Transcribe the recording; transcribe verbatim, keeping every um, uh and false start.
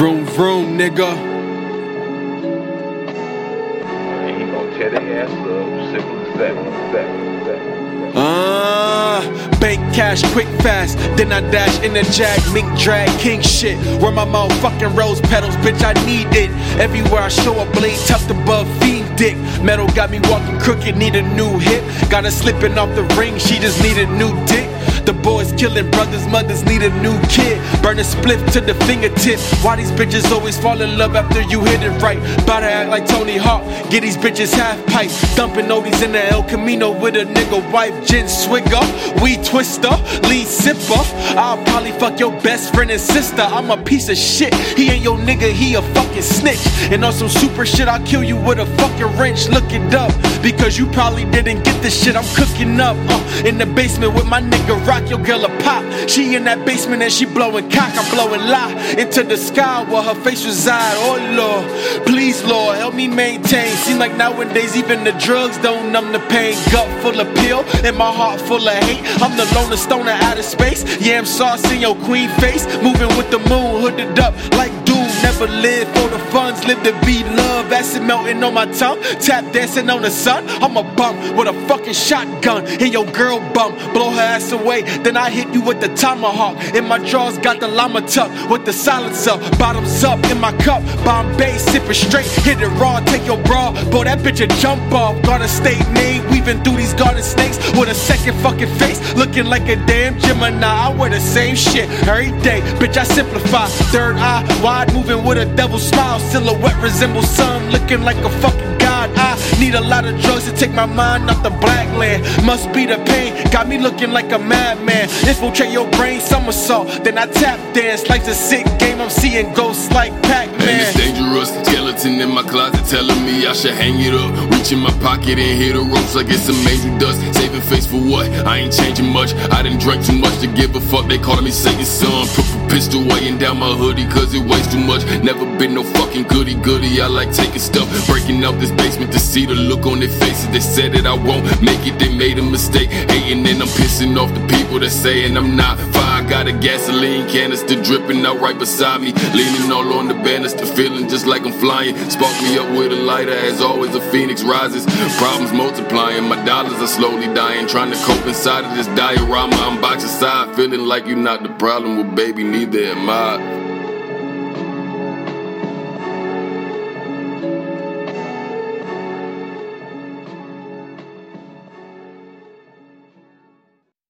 Vroom, vroom, nigga. And he gon' tear their ass up, simple as that, that, that, that. Uh, bank cash, quick, fast. Then I dash in the jag, mink drag, king shit. Where my mouth fucking rose petals, bitch, I need it. Everywhere I show a blade tucked above feet. Dick. Metal got me walking crooked, need a new hip. Got her slipping off the ring, she just need a new dick. The boys killing brothers, mothers need a new kid. Burn a split to the fingertip. Why these bitches always fall in love after you hit it right? Bout to act like Tony Hawk, get these bitches half pipe. Dumping oldies in the El Camino with a nigga wife. Gin swigger, weed twister, lead sipper. I'll probably fuck your best friend and sister. I'm a piece of shit, he ain't your nigga, he a fucking snitch. And on some super shit, I'll kill you with a fucking wrench, look it up, because you probably didn't get the shit I'm cooking up. Uh, in the basement with my nigga Rock, your girl a pop. She in that basement and she blowing cock, I'm blowing lie into the sky where her face reside. Oh Lord, please Lord, help me maintain. Seem like nowadays even the drugs don't numb the pain. Gut full of pill and my heart full of hate. I'm the loner stoner out of space. Yeah, I'm sauce in your queen face, moving with the moon, hooded up like dude. Never live for the funds, live to be loved. Acid melting on my tongue, tap dancing on the sun. I'm a bum with a fucking shotgun in your girl bum, blow her ass away. Then I hit you with the tomahawk. In my drawers got the llama tuck with the silencer, bottoms up in my cup. Bombay sipping straight, hit it raw, take your bra, boy that bitch a jump off. Garden State name, weaving through these garden snakes with a second fucking face, looking like a damn Gemini. I wear the same shit every day, bitch I simplify. Third eye wide, moving with a devil smile, silhouette resembles sun, looking like a fucking god. I need a lot of drugs to take my mind off the black land. Must be the pain, got me looking like a madman. Infiltrate your brain somersault, then I tap dance. Life's a sick game, I'm seeing ghosts like Pac-Man. And it's dangerous, skeleton in my closet telling me I should hang it up. Reach in my pocket and hit the ropes like it's a major dust. Saving face for what? I ain't changing much. I done drank too much to give a fuck, they calling me Satan's son. Purple pistol weighing down my hoodie cause it weighs too much. Never been no fucking goody goody, I like taking stuff. Breaking out this basement to see the look on their faces. They said that I won't make it, they made a mistake. Hating and I'm pissing off the people that saying I'm not fine. Got a gasoline canister dripping out right beside me, leaning all on the banister, feeling just like I'm flying. Spark me up with a lighter, as always a phoenix rises. Problems multiplying, my dollars are slowly dying. Trying to cope inside of this diorama, I'm boxed aside. Feeling like you're not the problem, well baby neither am I.